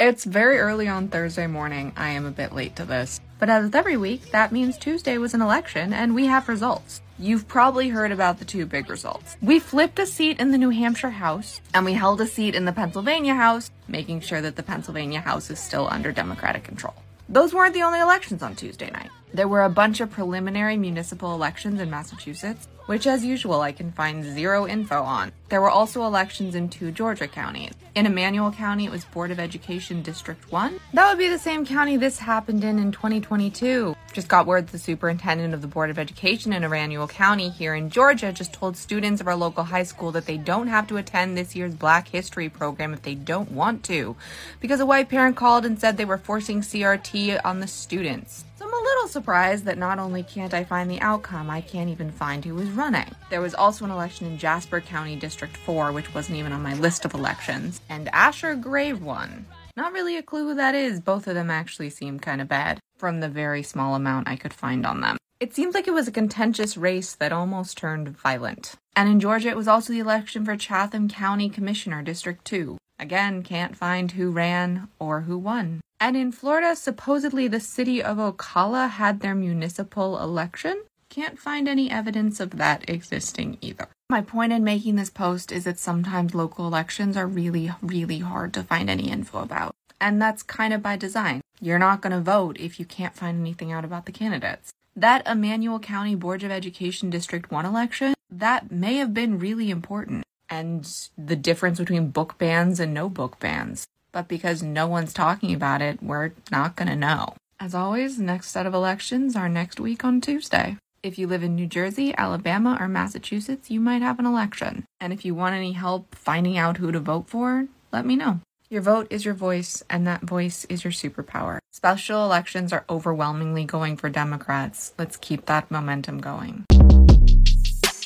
It's very early on Thursday morning. I am a bit late to this. But as with every week, that means Tuesday was an election and we have results. You've probably heard about the two big results. We flipped a seat in the New Hampshire House and we held a seat in the Pennsylvania House, making sure that the Pennsylvania House is still under Democratic control. Those weren't the only elections on Tuesday night. There were a bunch of preliminary municipal elections in Massachusetts, which as usual I can find zero info on. There were also elections in two Georgia counties. In Emanuel County, it was Board of Education District 1. That would be the same county this happened in 2022. Just got word the superintendent of the Board of Education in Emanuel County here in Georgia just told students of our local high school that they don't have to attend this year's Black History program if they don't want to, because a white parent called and said they were forcing CRT on the students. So I'm a little surprised that not only can't I find the outcome, I can't even find who was running. There was also an election in Jasper County District 4, which wasn't even on my list of elections, and Asher Grave won. Not really a clue who that is. Both of them actually seem kind of bad from the very small amount I could find on them. It seems like it was a contentious race that almost turned violent. And in Georgia, it was also the election for Chatham County Commissioner District 2. Again, can't find who ran or who won. And in Florida, supposedly the city of Ocala had their municipal election. Can't find any evidence of that existing either. My point in making this post is that sometimes local elections are really, really hard to find any info about. And that's kind of by design. You're not going to vote if you can't find anything out about the candidates. That Emanuel County Board of Education District 1 election, that may have been really important. And the difference between book bans and no book bans. But because no one's talking about it, we're not going to know. As always, next set of elections are next week on Tuesday. If you live in New Jersey, Alabama, or Massachusetts, you might have an election. And if you want any help finding out who to vote for, let me know. Your vote is your voice, and that voice is your superpower. Special elections are overwhelmingly going for Democrats. Let's keep that momentum going.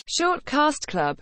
Shortcast Club.